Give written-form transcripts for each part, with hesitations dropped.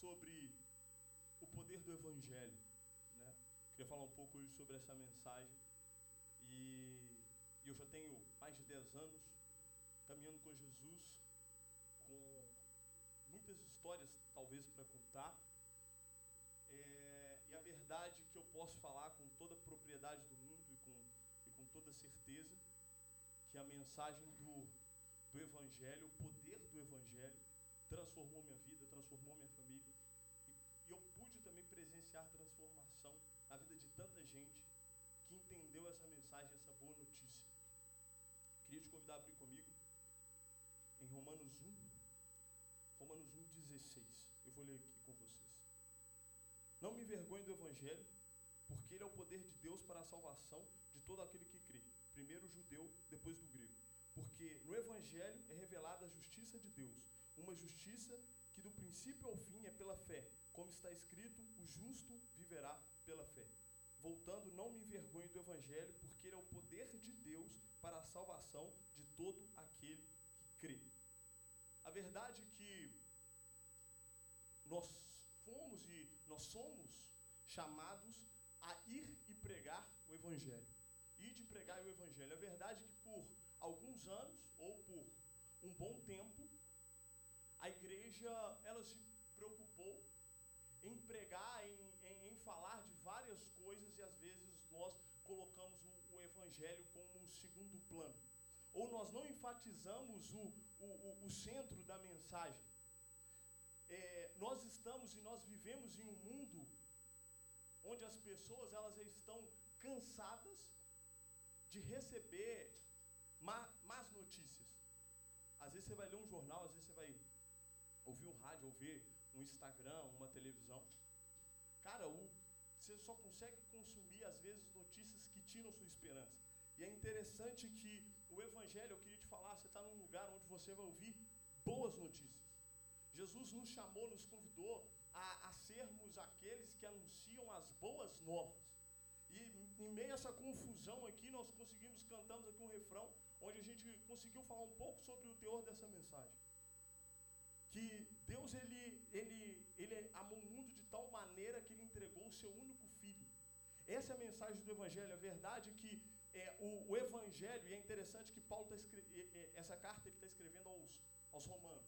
sobre o poder do Evangelho, né? Queria falar um pouco hoje sobre essa mensagem. E eu já tenho mais de 10 anos caminhando com Jesus, com muitas histórias, talvez, para contar. E a verdade que eu posso falar com toda a propriedade do mundo e com toda a certeza, que a mensagem do Evangelho, o poder do Evangelho, transformou minha vida, transformou minha família. E eu pude também presenciar transformação na vida de tanta gente que entendeu essa mensagem, essa boa notícia. Queria te convidar a abrir comigo em Romanos 1, Romanos 1,16. Eu vou ler aqui com vocês. Não me envergonhe do Evangelho, porque ele é o poder de Deus para a salvação de todo aquele que crê, primeiro o judeu, depois do grego. Porque no Evangelho é revelada a justiça de Deus, uma justiça que do princípio ao fim é pela fé, como está escrito, o justo viverá pela fé. Voltando, não me envergonhe do Evangelho, porque ele é o poder de Deus para a salvação de todo aquele que crê. A verdade é que nós fomos e nós somos chamados a ir e pregar o Evangelho. Ir de pregar o Evangelho. A verdade é que por alguns anos, ou por um bom tempo, a igreja ela se preocupou em pregar, em falar de várias coisas, e às vezes nós colocamos o Evangelho como um segundo plano. Ou nós não enfatizamos o centro da mensagem. Nós estamos e nós vivemos em um mundo onde as pessoas elas estão cansadas de receber más notícias. Às vezes você vai ler um jornal, às vezes você vai ouvir um rádio, ouvir um Instagram, uma televisão. Cara, você só consegue consumir, às vezes, notícias que tiram sua esperança. E é interessante que o Evangelho, eu queria te falar, você está num lugar onde você vai ouvir boas notícias. Jesus nos chamou, nos convidou a sermos aqueles que anunciam as boas novas. E em meio a essa confusão aqui, nós cantamos aqui um refrão, onde a gente conseguiu falar um pouco sobre o teor dessa mensagem. Que Deus, ele amou o mundo de tal maneira que ele entregou o seu único filho. Essa é a mensagem do Evangelho. A verdade é que o Evangelho, e é interessante que Paulo essa carta ele está escrevendo aos romanos.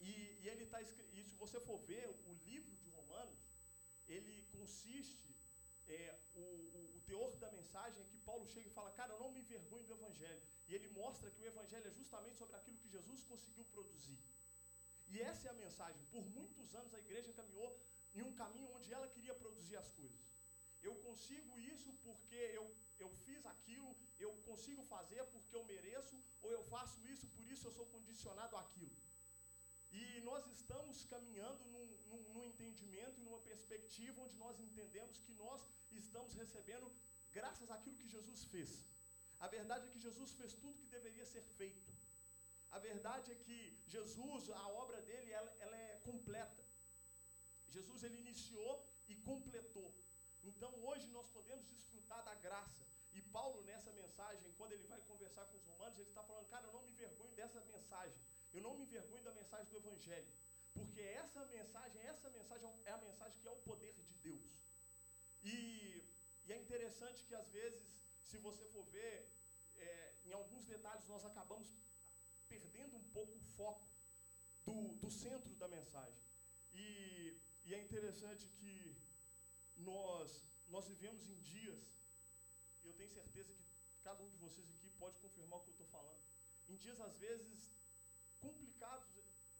E ele está escrevendo, se você for ver o livro de Romanos, ele consiste, o teor da mensagem é que Paulo chega e fala, cara, eu não me envergonho do Evangelho. E ele mostra que o Evangelho é justamente sobre aquilo que Jesus conseguiu produzir. E essa é a mensagem. Por muitos anos a igreja caminhou em um caminho onde ela queria produzir as coisas. Eu consigo isso porque eu fiz aquilo, eu consigo fazer porque eu mereço, ou eu faço isso, por isso eu sou condicionado àquilo. E nós estamos caminhando num entendimento e numa perspectiva onde nós entendemos que nós estamos recebendo graças àquilo que Jesus fez. A verdade é que Jesus fez tudo que deveria ser feito. A verdade é que Jesus, a obra dele, ela é completa. Jesus, ele iniciou e completou. Então, hoje nós podemos desfrutar da graça. E Paulo, nessa mensagem, quando ele vai conversar com os romanos, ele está falando, cara, eu não me envergonho dessa mensagem. Eu não me envergonho da mensagem do Evangelho, porque essa mensagem é a mensagem que é o poder de Deus. E é interessante que, às vezes, se você for ver, em alguns detalhes nós acabamos perdendo um pouco o foco do centro da mensagem. E é interessante que nós vivemos em dias, e eu tenho certeza que cada um de vocês aqui pode confirmar o que eu estou falando, em dias, às vezes, complicados.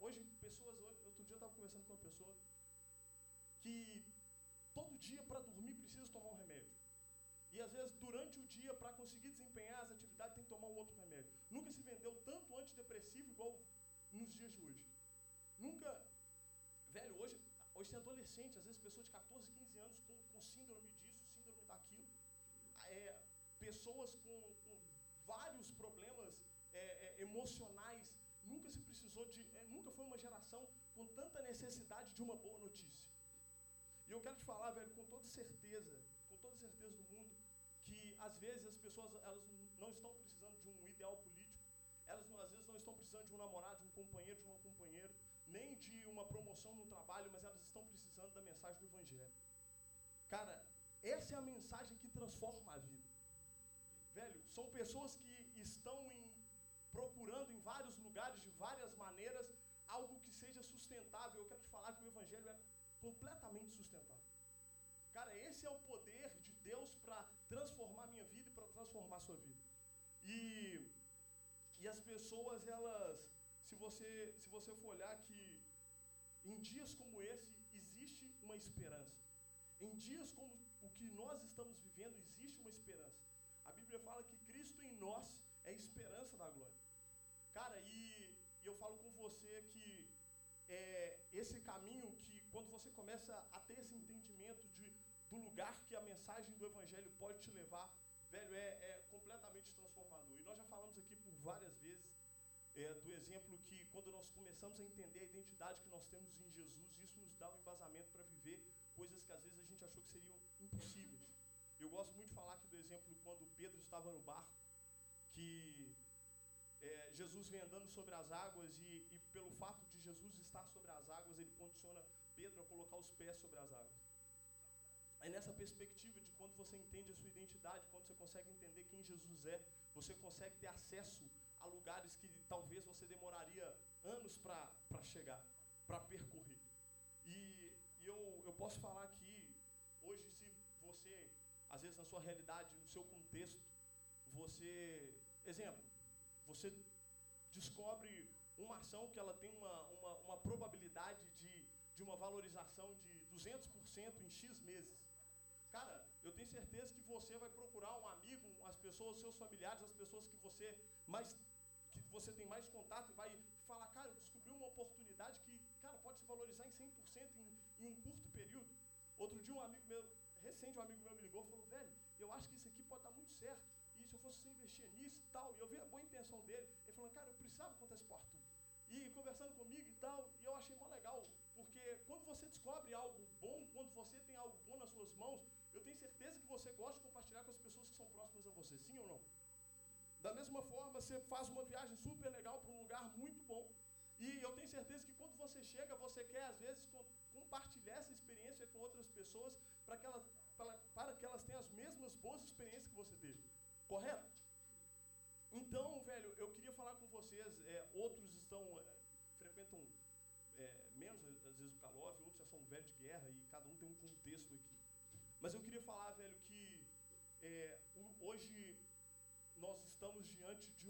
Outro dia eu estava conversando com uma pessoa que todo dia para dormir precisa tomar um remédio. E às vezes durante o dia, para conseguir desempenhar as atividades, tem que tomar um outro remédio. Nunca se vendeu tanto antidepressivo igual nos dias de hoje. Nunca. Velho, hoje tem adolescente, às vezes pessoas de 14, 15 anos com síndrome disso, síndrome daquilo. Pessoas com vários problemas emocionais. Nunca se precisou nunca foi uma geração com tanta necessidade de uma boa notícia. E eu quero te falar, velho, com toda certeza do mundo, que às vezes as pessoas elas não estão precisando de um ideal político, elas às vezes não estão precisando de um namorado, de um companheiro, de uma companheira, nem de uma promoção no trabalho, mas elas estão precisando da mensagem do Evangelho. Cara, essa é a mensagem que transforma a vida. Velho, são pessoas que estão procurando em vários lugares, de várias maneiras, algo que seja sustentável. Eu quero te falar que o Evangelho é completamente sustentável. Cara, esse é o poder de Deus para transformar a minha vida e para transformar a sua vida. E as pessoas, elas... Se você for olhar que em dias como esse, existe uma esperança. Em dias como o que nós estamos vivendo, existe uma esperança. A Bíblia fala que Cristo em nós é a esperança da glória. Cara, e eu falo com você que esse caminho, que quando você começa a ter esse entendimento do lugar que a mensagem do Evangelho pode te levar, velho, é completamente transformador. E nós já falamos aqui por várias vezes, do exemplo que quando nós começamos a entender a identidade que nós temos em Jesus, isso nos dá um embasamento para viver coisas que às vezes a gente achou que seriam impossíveis. Eu gosto muito de falar aqui do exemplo quando Pedro estava no barco, que Jesus vem andando sobre as águas e pelo fato de Jesus estar sobre as águas, ele condiciona Pedro a colocar os pés sobre as águas. É nessa perspectiva de quando você entende a sua identidade, quando você consegue entender quem Jesus é, você consegue ter acesso a lugares que talvez você demoraria anos para chegar, para percorrer. E eu posso falar que hoje, se você, às vezes na sua realidade, no seu contexto, você descobre uma ação que ela tem uma probabilidade de uma valorização de 200% em X meses. Cara, eu tenho certeza que você vai procurar um amigo, as pessoas, seus familiares, as pessoas que você tem mais contato e vai falar, cara, eu descobri uma oportunidade que, cara, pode se valorizar em 100% em um curto período. Outro dia um amigo meu me ligou e falou, velho, eu acho que isso aqui pode dar muito certo, e se eu fosse investir nisso e tal, e eu vi a boa intenção dele, ele falou, cara, eu precisava contar isso pro Arthur. E conversando comigo e tal, e eu achei mó legal, porque quando você descobre algo bom, quando você tem algo bom nas suas mãos, eu tenho certeza que você gosta de compartilhar com as pessoas que são próximas a você, sim ou não? Da mesma forma, você faz uma viagem super legal para um lugar muito bom. E eu tenho certeza que quando você chega, você quer, às vezes, compartilhar essa experiência com outras pessoas para que elas tenham as mesmas boas experiências que você teve. Correto? Então, velho, eu queria falar com vocês. Outros frequentam menos, às vezes, o Calov, outros já são velhos de guerra e cada um tem um contexto aqui. Mas eu queria falar, velho, que hoje... nós estamos diante de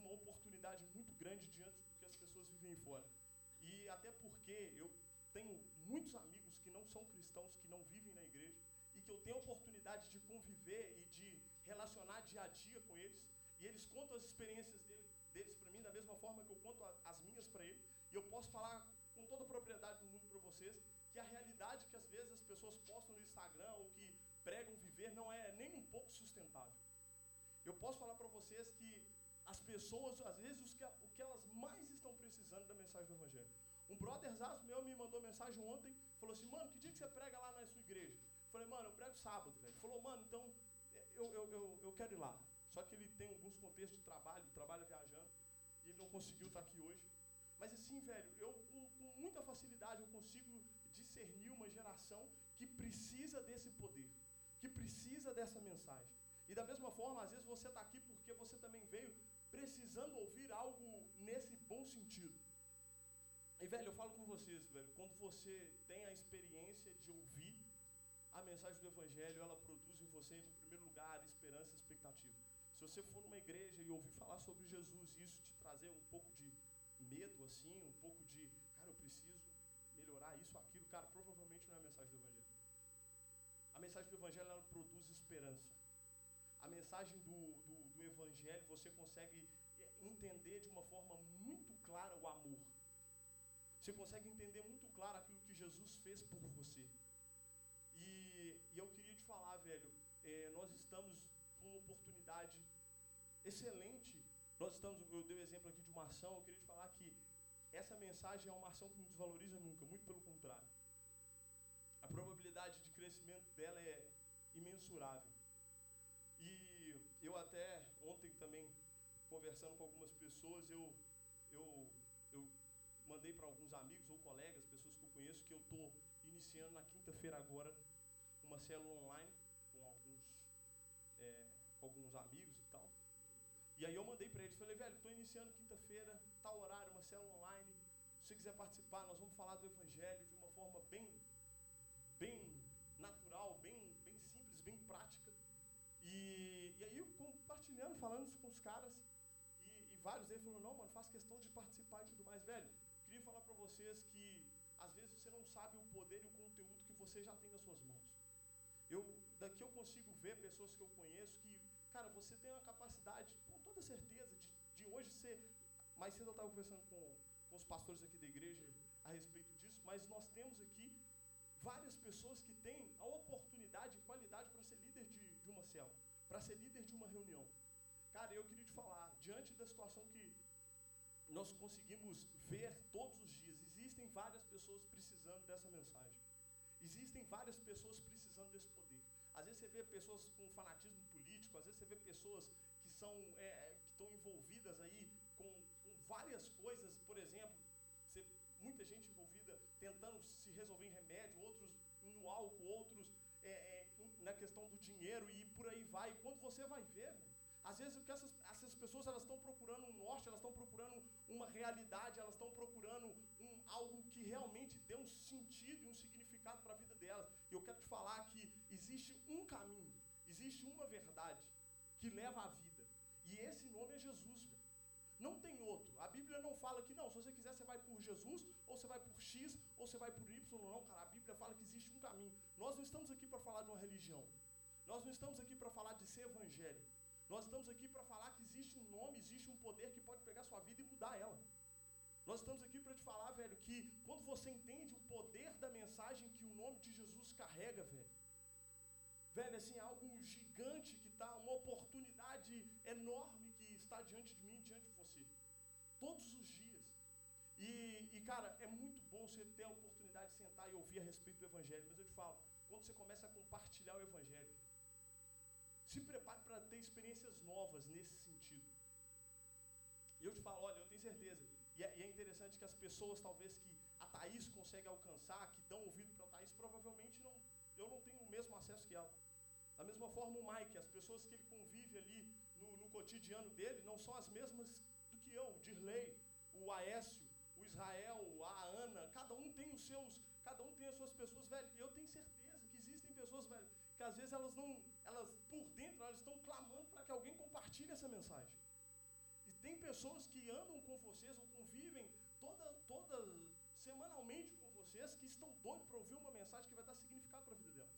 uma oportunidade muito grande diante do que as pessoas vivem fora. E até porque eu tenho muitos amigos que não são cristãos, que não vivem na igreja, e que eu tenho a oportunidade de conviver e de relacionar dia a dia com eles, e eles contam as experiências deles para mim, da mesma forma que eu conto as minhas para eles, e eu posso falar com toda a propriedade do mundo para vocês, que a realidade que às vezes as pessoas postam no Instagram ou que pregam viver não é nem um pouco sustentável. Eu posso falar para vocês que as pessoas, às vezes, o que elas mais estão precisando da mensagem do Evangelho. Um brotherzaço meu me mandou mensagem ontem, falou assim, mano, que dia que você prega lá na sua igreja? Eu falei, mano, eu prego sábado, velho. Ele falou, mano, então, eu quero ir lá. Só que ele tem alguns contextos de trabalha viajando, e ele não conseguiu estar aqui hoje. Mas assim, velho, eu com muita facilidade eu consigo discernir uma geração que precisa desse poder, que precisa dessa mensagem. E da mesma forma, às vezes você está aqui porque você também veio precisando ouvir algo nesse bom sentido. E, velho, eu falo com vocês, velho, quando você tem a experiência de ouvir a mensagem do Evangelho, ela produz em você, no primeiro lugar, esperança e expectativa. Se você for numa igreja e ouvir falar sobre Jesus, isso te trazer um pouco de medo, assim, um pouco de, cara, eu preciso melhorar isso, aquilo, cara, provavelmente não é a mensagem do Evangelho. A mensagem do Evangelho, ela produz esperança. A mensagem do Evangelho, você consegue entender de uma forma muito clara o amor. Você consegue entender muito claro aquilo que Jesus fez por você. E eu queria te falar, velho, nós estamos com uma oportunidade excelente. Eu dei o exemplo aqui de uma ação, eu queria te falar que essa mensagem é uma ação que não desvaloriza nunca, muito pelo contrário. A probabilidade de crescimento dela é imensurável. E eu até ontem também, conversando com algumas pessoas, eu mandei para alguns amigos ou colegas, pessoas que eu conheço, que eu estou iniciando na quinta-feira agora uma célula online com alguns amigos e tal. E aí eu mandei para eles, falei, velho, estou iniciando quinta-feira, tal horário, uma célula online, se você quiser participar, nós vamos falar do Evangelho de uma forma bem natural, bem simples, bem prática. E aí eu compartilhando, falando isso com os caras, e vários deles falaram, não, mano, faz questão de participar e tudo mais. Velho, queria falar para vocês que, às vezes, você não sabe o poder e o conteúdo que você já tem nas suas mãos. Daqui eu consigo ver pessoas que eu conheço que, cara, você tem uma capacidade, com toda certeza, de hoje ser... Mais cedo eu estava conversando com os pastores aqui da igreja a respeito disso, mas nós temos aqui várias pessoas que têm a oportunidade e qualidade para ser líder de uma célula, para ser líder de uma reunião. Cara, eu queria te falar, diante da situação que nós conseguimos ver todos os dias, existem várias pessoas precisando dessa mensagem. Existem várias pessoas precisando desse poder. Às vezes você vê pessoas com fanatismo político, às vezes você vê pessoas que estão envolvidas aí com várias coisas, por exemplo, muita gente envolvida tentando se resolver em remédio, outros no álcool, outros na questão do dinheiro e por aí vai. E quando você vai ver, né? Às vezes porque essas pessoas estão procurando um norte, elas estão procurando uma realidade, elas estão procurando algo que realmente dê um sentido e um significado para a vida delas. E eu quero te falar que existe um caminho, existe uma verdade que leva à vida. E esse nome é Jesus, velho. Não tem outro. A Bíblia não fala que, não, se você quiser, você vai por Jesus, ou você vai por X, ou você vai por Y, não, cara. A Bíblia fala que existe um caminho. Nós não estamos aqui para falar de uma religião. Nós não estamos aqui para falar de ser evangélico. Nós estamos aqui para falar que existe um nome, existe um poder que pode pegar sua vida e mudar ela. Nós estamos aqui para te falar, velho, que quando você entende o poder da mensagem que o nome de Jesus carrega, velho, assim, algo gigante que está, uma oportunidade enorme que está diante de mim e diante de você. Todos os dias. E, cara, é muito bom você ter a oportunidade de sentar e ouvir a respeito do Evangelho. Mas eu te falo, quando você começa a compartilhar o Evangelho, se prepare para ter experiências novas nesse sentido. E eu te falo, olha, eu tenho certeza. E é interessante que as pessoas, talvez, que a Thaís consegue alcançar, que dão ouvido para a Thaís, provavelmente não, eu não tenho o mesmo acesso que ela. Da mesma forma, o Mike, as pessoas que ele convive ali no cotidiano dele não são as mesmas do que eu, o Dirley, o Aécio, o Israel, a Ana, cada um tem as suas pessoas, velho. E eu tenho certeza que existem pessoas, velho, que às vezes elas por dentro, elas estão clamando para que alguém compartilhe essa mensagem. E tem pessoas que andam com vocês ou convivem toda semanalmente com vocês que estão doidos para ouvir uma mensagem que vai dar significado para a vida delas.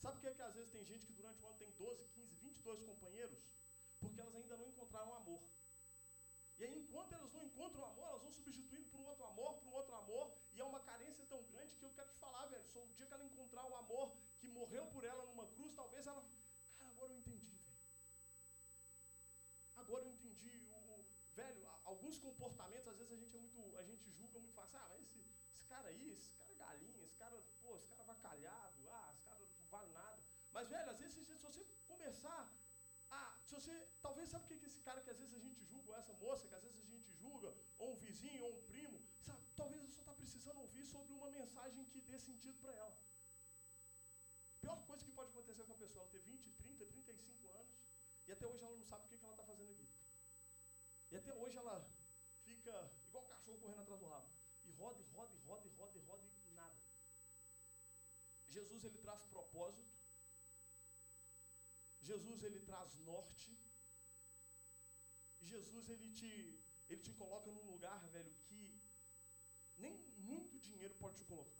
Sabe por que às vezes tem gente que durante o ano tem 12, 15, 22 companheiros? Porque elas ainda não encontraram amor. E aí, enquanto elas não encontram amor, elas vão substituindo por um outro amor, e é uma carência tão grande que eu quero te falar, velho, só um dia que ela encontrar o amor que morreu por ela numa cruz, talvez ela... Cara, agora eu entendi, velho. Agora eu entendi, velho, alguns comportamentos, às vezes a gente julga muito fácil, ah, mas esse cara aí, esse cara é galinha, esse cara avacalhado, esse cara não vale nada. Mas, velho, às vezes, se você começar... se você, talvez, sabe o que esse cara que às vezes a gente julga, ou essa moça que às vezes a gente julga, ou um vizinho, ou um primo, sabe, talvez você só está precisando ouvir sobre uma mensagem que dê sentido para ela. A pior coisa que pode acontecer com a pessoa, ela ter 20, 30, 35 anos, e até hoje ela não sabe o que ela está fazendo aqui. E até hoje ela fica igual um cachorro correndo atrás do rabo. E roda, e nada. Jesus, ele traz propósito. Jesus, ele traz norte. Jesus, ele te coloca num lugar, velho, que nem muito dinheiro pode te colocar.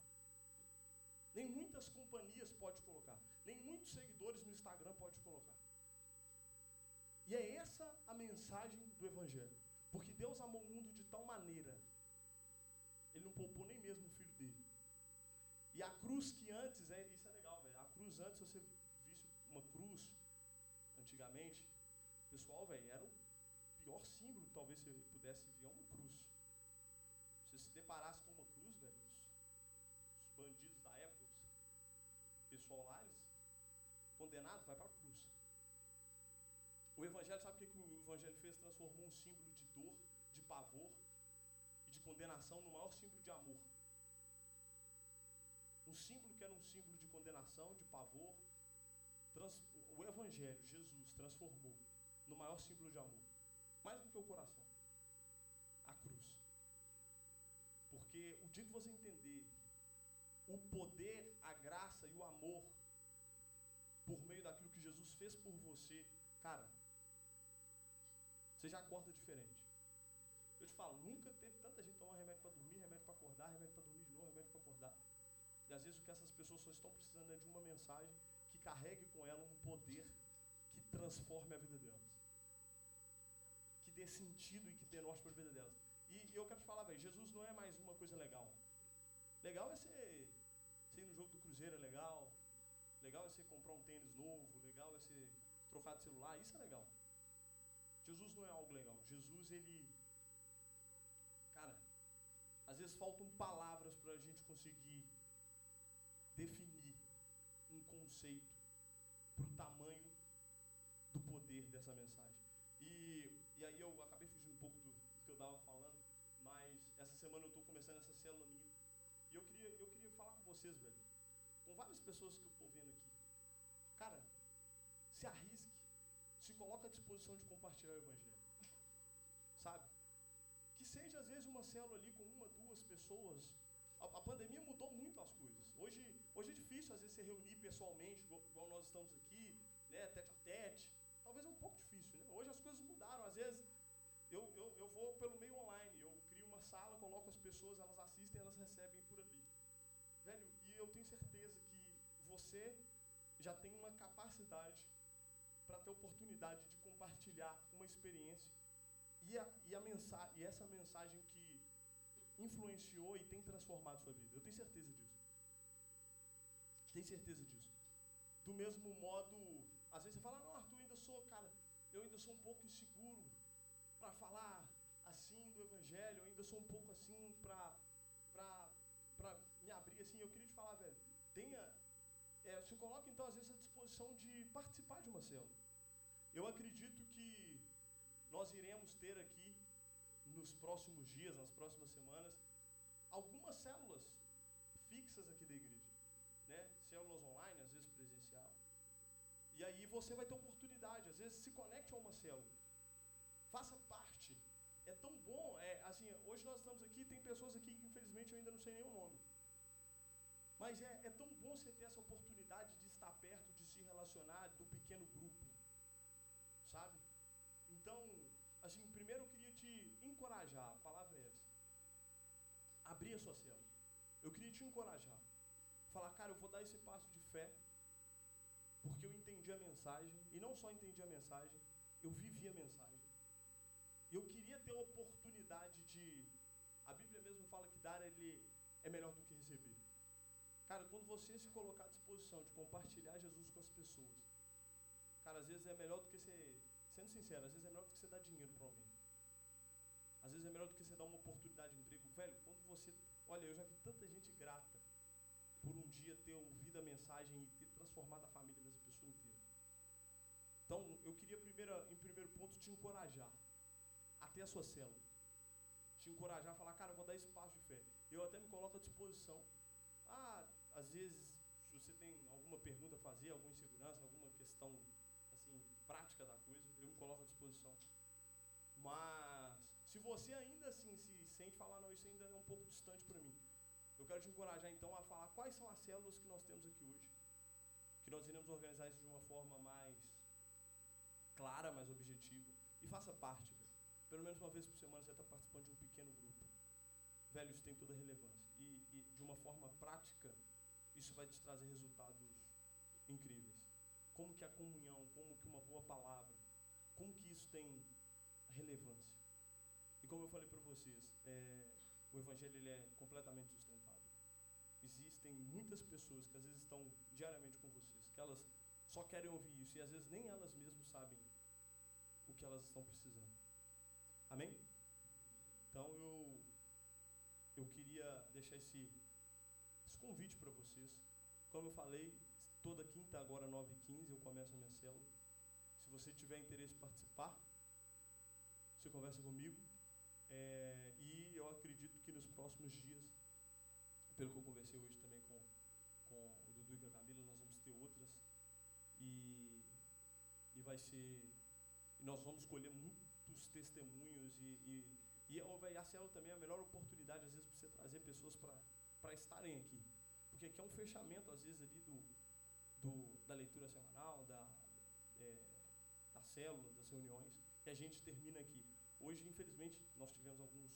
Nem muitas companhias pode te colocar. Nem muitos seguidores no Instagram pode te colocar. E é essa a mensagem do Evangelho. Porque Deus amou o mundo de tal maneira, ele não poupou nem mesmo o Filho dele. E a cruz que antes, isso é legal, velho. A cruz antes, você visse uma cruz, antigamente, o pessoal, velho, era o pior símbolo que talvez você pudesse ver, uma cruz. Se você se deparasse com uma cruz, velho, os bandidos da época, o pessoal lá, eles, condenado, vai para a cruz. O Evangelho, sabe o que o Evangelho fez? Transformou um símbolo de dor, de pavor e de de condenação no maior símbolo de amor. Um símbolo que era um símbolo de condenação, de pavor, o Evangelho, Jesus, transformou no maior símbolo de amor. Mais do que o coração. A cruz. Porque o dia que você entender o poder, a graça e o amor por meio daquilo que Jesus fez por você, cara, você já acorda diferente. Eu te falo, nunca teve tanta gente tomar remédio para dormir, remédio para acordar, remédio para dormir de novo, remédio para acordar. E às vezes o que essas pessoas só estão precisando é de uma mensagem que carregue com ela um poder que transforme a vida delas. Que dê sentido e que dê norte para a vida delas. E eu quero te falar, velho, Jesus não é mais uma coisa legal. Legal é você ir no jogo do Cruzeiro, é legal. Legal é você comprar um tênis novo, legal é você trocar de celular, isso é legal. Jesus não é algo legal. Jesus, ele... Cara, às vezes faltam palavras para a gente conseguir definir um conceito para o tamanho do poder dessa mensagem. E aí eu acabei fugindo um pouco do que eu estava falando, mas essa semana eu estou começando essa célula minha. E eu queria falar com vocês, velho, com várias pessoas que eu estou vendo aqui. Cara, se arrisque, se coloque à disposição de compartilhar o Evangelho. Sabe? Que seja, às vezes, uma célula ali com uma, duas pessoas. A pandemia mudou muito as coisas. Hoje é difícil, às vezes, se reunir pessoalmente, igual nós estamos aqui, né, tete a tete. Talvez é um pouco difícil, né? Hoje as coisas mudaram. Às vezes, eu vou pelo meio online. Eu crio uma sala, coloco as pessoas, elas assistem, elas recebem por ali. Velho, e eu tenho certeza que você já tem uma capacidade para ter oportunidade de compartilhar uma experiência. E essa mensagem que influenciou e tem transformado sua vida. Eu tenho certeza disso. Tenho certeza disso. Do mesmo modo, às vezes você fala, não, Arthur, eu ainda sou um pouco inseguro para falar assim do Evangelho, eu ainda sou um pouco assim para me abrir assim. Eu queria te falar, velho, se coloca, então, às vezes, à disposição de participar de uma célula. Eu acredito que nós iremos ter aqui, nos próximos dias, nas próximas semanas, algumas células fixas aqui da igreja, né? Células online, às vezes presencial. E aí você vai ter oportunidade, às vezes se conecte a uma célula, faça parte. É tão bom, assim, hoje nós estamos aqui, tem pessoas aqui que infelizmente eu ainda não sei nem o nome, mas é tão bom você ter essa oportunidade de estar perto, de se relacionar, do pequeno grupo, sabe? Então, assim, primeiro eu queria te encorajar, a palavra é essa, abrir a sua célula. Eu queria te encorajar, falar, cara, eu vou dar esse passo de fé, porque eu entendi a mensagem, e não só entendi a mensagem, eu vivi a mensagem. Eu queria ter a oportunidade de, a Bíblia mesmo fala que dar ele é melhor do que receber. Cara, quando você se colocar à disposição de compartilhar Jesus com as pessoas, cara, às vezes é melhor do que você... Sendo sincero, às vezes é melhor do que você dar dinheiro para alguém. Às vezes é melhor do que você dar uma oportunidade de emprego. Velho, quando você... Olha, eu já vi tanta gente grata por um dia ter ouvido a mensagem e ter transformado a família dessa pessoa inteira. Então, eu queria, em primeiro ponto, te encorajar até a sua célula. Te encorajar a falar, cara, eu vou dar espaço de fé. Eu até me coloco à disposição. Às vezes, se você tem alguma pergunta a fazer, alguma insegurança, alguma questão... assim, prática da coisa, eu me coloco à disposição. Mas, se você ainda assim se sente falar, não, isso ainda é um pouco distante para mim, eu quero te encorajar, então, a falar quais são as células que nós temos aqui hoje, que nós iremos organizar isso de uma forma mais clara, mais objetiva, e faça parte, velho. Pelo menos uma vez por semana você está participando de um pequeno grupo. Velho, isso tem toda a relevância. E de uma forma prática, isso vai te trazer resultados incríveis. Como que a comunhão, como que uma boa palavra, como que isso tem relevância. E como eu falei para vocês, o Evangelho ele é completamente sustentável. Existem muitas pessoas que às vezes estão diariamente com vocês, que elas só querem ouvir isso, e às vezes nem elas mesmas sabem o que elas estão precisando. Amém? Então eu queria deixar esse convite para vocês. Como eu falei, toda quinta agora, 9h15, eu começo a minha célula. Se você tiver interesse em participar, você conversa comigo. E eu acredito que nos próximos dias, pelo que eu conversei hoje também com o Dudu e com a Camila, nós vamos ter outras. E vai ser... E nós vamos colher muitos testemunhos. E a célula também é a melhor oportunidade, às vezes, para você trazer pessoas para estarem aqui. Porque aqui é um fechamento, às vezes, ali da leitura semanal, da célula, das reuniões, e a gente termina aqui. Hoje, infelizmente, nós tivemos alguns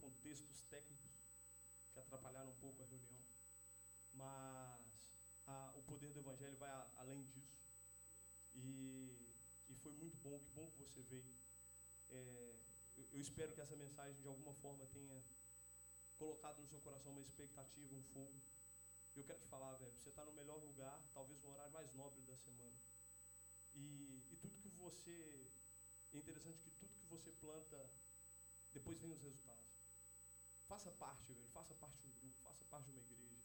contextos técnicos que atrapalharam um pouco a reunião, mas o poder do Evangelho vai além disso. E foi muito bom que você veio. Eu espero que essa mensagem, de alguma forma, tenha colocado no seu coração uma expectativa, um fogo. Eu quero te falar, velho, você está no melhor lugar, talvez no horário mais nobre da semana. E tudo que você... É interessante que tudo que você planta, depois vem os resultados. Faça parte, velho, faça parte de um grupo, faça parte de uma igreja.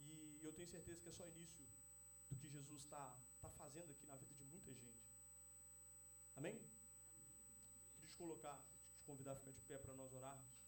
E eu tenho certeza que é só o início do que Jesus está fazendo aqui na vida de muita gente. Amém? Queria te convidar a ficar de pé para nós orarmos.